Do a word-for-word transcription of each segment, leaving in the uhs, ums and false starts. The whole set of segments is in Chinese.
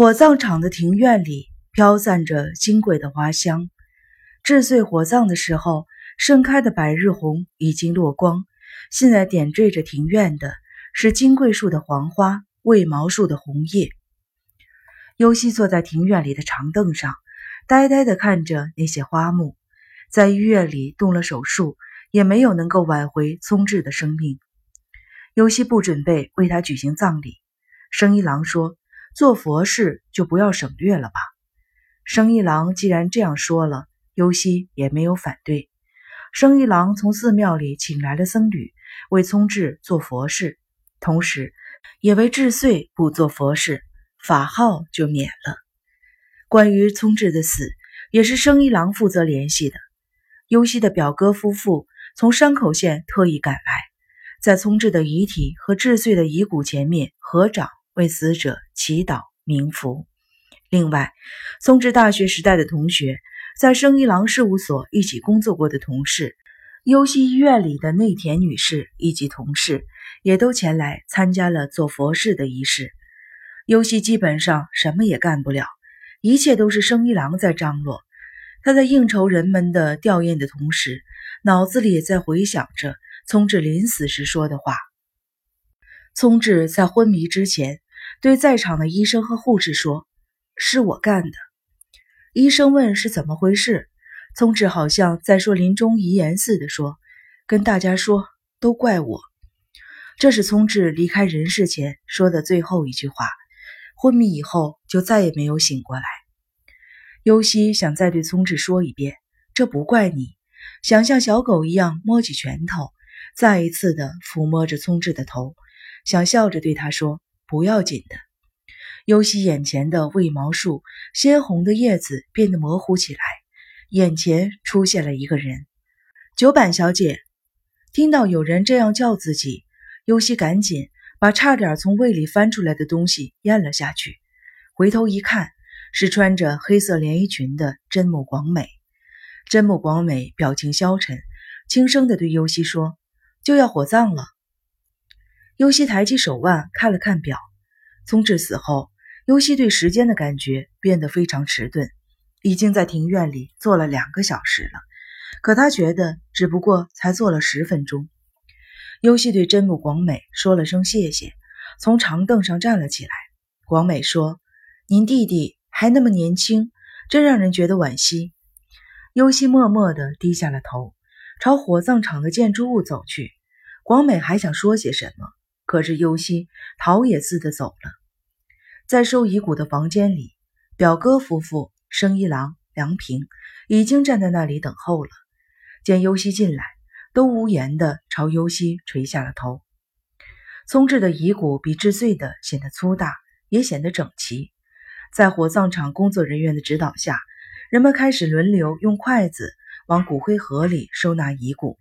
火葬场的庭院里飘散着金贵的花香。治穗火葬的时候，盛开的百日红已经落光，现在点缀着庭院的是金桂树的黄花，卫毛树的红叶。尤西坐在庭院里的长凳上，呆呆地看着那些花木，在医院里动了手术，也没有能够挽回聪智的生命。尤西不准备为他举行葬礼。生一郎说，做佛事就不要省略了吧。生一郎既然这样说了，尤西也没有反对。生一郎从寺庙里请来了僧侣，为聪智做佛事，同时也为治穗补做佛事，法号就免了。关于聪智的死，也是生一郎负责联系的。尤西的表哥夫妇从山口县特意赶来，在聪智的遗体和治穗的遗骨前面合掌，为死者祈祷冥福。另外，聪智大学时代的同学，在生一郎事务所一起工作过的同事，优西医院里的内田女士以及同事，也都前来参加了做佛事的仪式。优西基本上什么也干不了，一切都是生一郎在张罗。他在应酬人们的吊唁的同时，脑子里也在回想着聪智临死时说的话。聪智在昏迷之前对在场的医生和护士说，是我干的。医生问是怎么回事，聪智好像在说临终遗言似的说，跟大家说都怪我。这是聪智离开人世前说的最后一句话，昏迷以后就再也没有醒过来。尤西想再对聪智说一遍，这不怪你，想像小狗一样摸起拳头，再一次的抚摸着聪智的头，想笑着对他说，不要紧的。尤西眼前的卫毛树鲜红的叶子变得模糊起来，眼前出现了一个人，九坂小姐。听到有人这样叫自己，尤西赶紧把差点从胃里翻出来的东西咽了下去。回头一看，是穿着黑色连衣裙的真木广美。真木广美表情消沉，轻声地对尤西说，就要火葬了。尤西抬起手腕看了看表。聪智死后，尤西对时间的感觉变得非常迟钝，已经在庭院里坐了两个小时了，可他觉得只不过才坐了十分钟。尤西对真木广美说了声谢谢，从长凳上站了起来。广美说，您弟弟还那么年轻，真让人觉得惋惜。尤西默默地低下了头，朝火葬场的建筑物走去。广美还想说些什么，可是尤西逃也似的走了。在收遗骨的房间里，表哥夫妇、生一郎、梁平已经站在那里等候了，见尤西进来，都无言地朝尤西垂下了头。聪智的遗骨比治穗的显得粗大，也显得整齐。在火葬场工作人员的指导下，人们开始轮流用筷子往骨灰盒里收纳遗骨。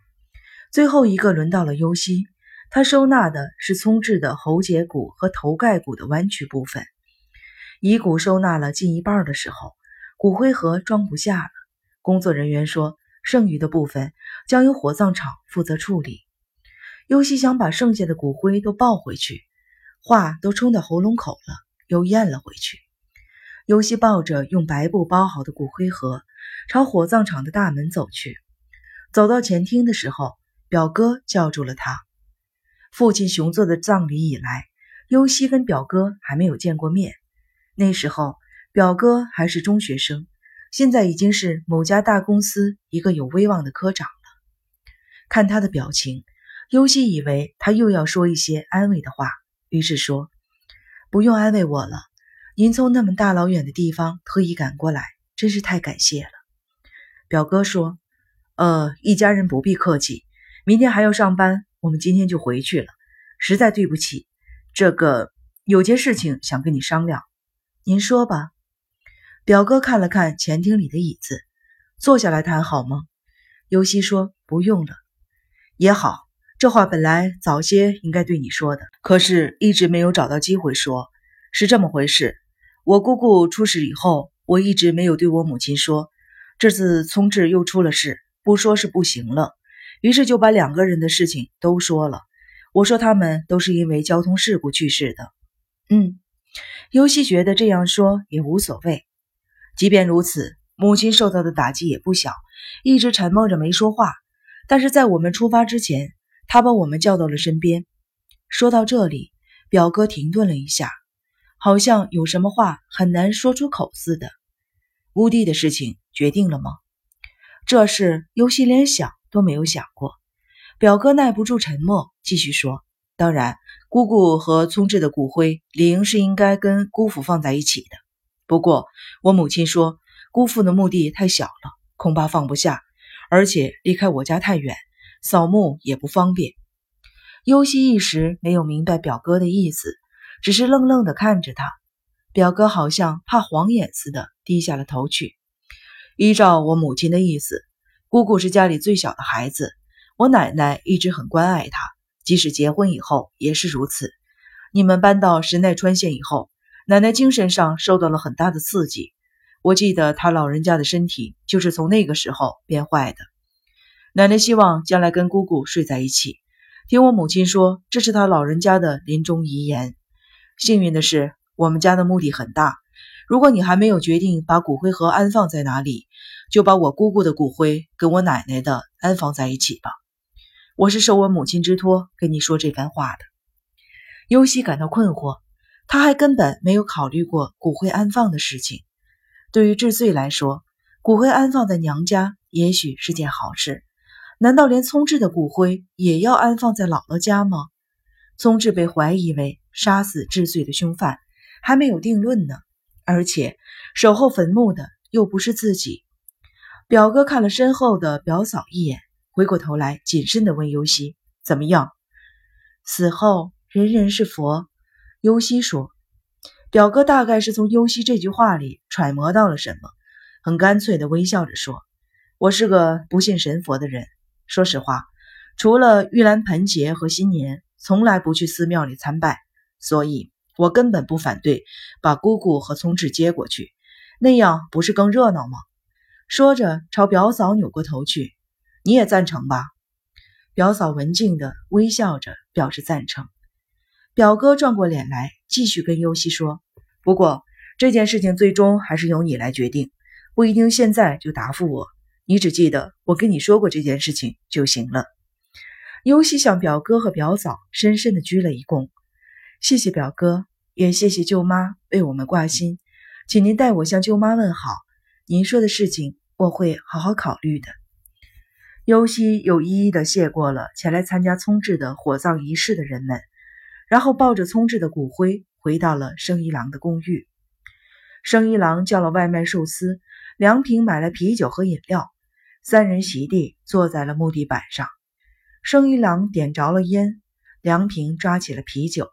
最后一个轮到了尤西，他收纳的是聪智的喉结骨和头盖骨的弯曲部分。遗骨收纳了近一半的时候，骨灰盒装不下了，工作人员说，剩余的部分将由火葬场负责处理。尤西想把剩下的骨灰都抱回去，话都冲到喉咙口了，又咽了回去。尤西抱着用白布包好的骨灰盒，朝火葬场的大门走去。走到前厅的时候，表哥叫住了他。父亲雄作的葬礼以来，尤西跟表哥还没有见过面。那时候表哥还是中学生，现在已经是某家大公司一个有威望的科长了。看他的表情，尤西以为他又要说一些安慰的话，于是说，不用安慰我了，您从那么大老远的地方特意赶过来，真是太感谢了。表哥说，呃，一家人不必客气，明天还要上班，我们今天就回去了，实在对不起，这个有件事情想跟你商量。您说吧。表哥看了看前厅里的椅子，坐下来谈好吗？尤西说，不用了。也好，这话本来早些应该对你说的，可是一直没有找到机会说。是这么回事，我姑姑出事以后，我一直没有对我母亲说，这次聪智又出了事，不说是不行了，于是就把两个人的事情都说了。我说他们都是因为交通事故去世的。嗯，尤西觉得这样说也无所谓。即便如此，母亲受到的打击也不小，一直沉默着没说话。但是在我们出发之前，他把我们叫到了身边。说到这里，表哥停顿了一下，好像有什么话很难说出口似的。乌地的事情决定了吗？这事尤西连想都没有想过。表哥耐不住沉默，继续说，当然姑姑和聪智的骨灰理应是应该跟姑父放在一起的，不过我母亲说姑父的墓地太小了，恐怕放不下，而且离开我家太远，扫墓也不方便。尤西一时没有明白表哥的意思，只是愣愣地看着他。表哥好像怕晃眼似的低下了头去。依照我母亲的意思，姑姑是家里最小的孩子，我奶奶一直很关爱她，即使结婚以后也是如此。你们搬到石内川县以后，奶奶精神上受到了很大的刺激，我记得她老人家的身体就是从那个时候变坏的。奶奶希望将来跟姑姑睡在一起，听我母亲说这是她老人家的临终遗言。幸运的是，我们家的墓地很大，如果你还没有决定把骨灰盒安放在哪里，就把我姑姑的骨灰跟我奶奶的安放在一起吧。我是受我母亲之托跟你说这番话的。尤西感到困惑，他还根本没有考虑过骨灰安放的事情。对于治穗来说，骨灰安放在娘家也许是件好事，难道连聪智的骨灰也要安放在姥姥家吗？聪智被怀疑为杀死治穗的凶犯，还没有定论呢，而且守候坟墓的又不是自己。表哥看了身后的表嫂一眼，回过头来谨慎地问尤西，怎么样？死后人人是佛，尤西说。表哥大概是从尤西这句话里揣摩到了什么，很干脆地微笑着说，我是个不信神佛的人，说实话，除了盂兰盆节和新年，从来不去寺庙里参拜，所以我根本不反对把姑姑和聪智接过去，那样不是更热闹吗？说着朝表嫂扭过头去，你也赞成吧？表嫂文静的微笑着表示赞成。表哥转过脸来继续跟尤西说，不过这件事情最终还是由你来决定，不一定现在就答复我，你只记得我跟你说过这件事情就行了。尤西向表哥和表嫂深深的鞠了一躬，谢谢表哥，也谢谢舅妈为我们挂心，请您代我向舅妈问好，您说的事情我会好好考虑的。尤西又一一的谢过了前来参加聪智的火葬仪式的人们，然后抱着聪智的骨灰回到了生一郎的公寓。生一郎叫了外卖寿司，梁平买了啤酒和饮料，三人席地坐在了木地板上。生一郎点着了烟，梁平抓起了啤酒，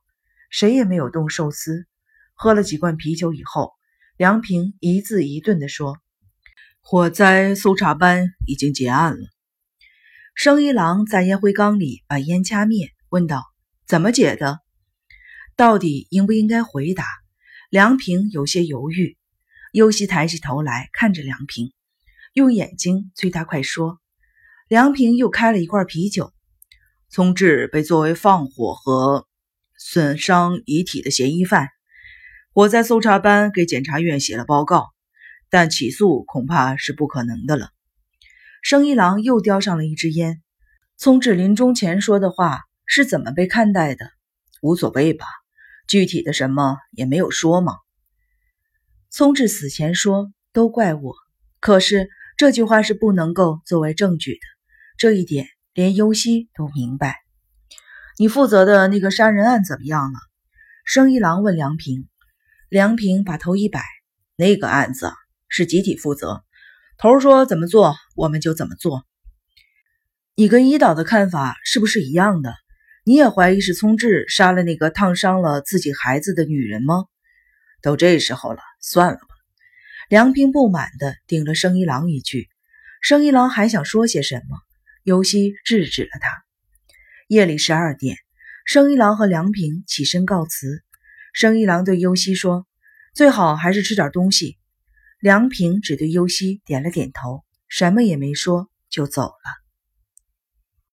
谁也没有动寿司。喝了几罐啤酒以后，梁平一字一顿地说，火灾搜查班已经结案了。生一郎在烟灰缸里把烟掐灭，问道，怎么解的？到底应不应该回答？梁平有些犹豫。尤西抬起头来看着梁平，用眼睛催他快说。梁平又开了一罐啤酒。聪智被作为放火和损伤遗体的嫌疑犯，火灾搜查班给检察院写了报告，但起诉恐怕是不可能的了。生一郎又叼上了一支烟。聪智临终前说的话是怎么被看待的？无所谓吧，具体的什么也没有说嘛。聪智死前说都怪我，可是这句话是不能够作为证据的，这一点连尤西都明白。你负责的那个杀人案怎么样了？生一郎问梁平。梁平把头一摆，那个案子是集体负责，头说怎么做我们就怎么做。你跟伊岛的看法是不是一样的？你也怀疑是聪智杀了那个烫伤了自己孩子的女人吗？都这时候了，算了吧。梁平不满地顶了生一郎一句，生一郎还想说些什么，尤西制止了他。夜里十二点，生一郎和梁平起身告辞。生一郎对尤西说，最好还是吃点东西。梁平只对尤西点了点头，什么也没说就走了。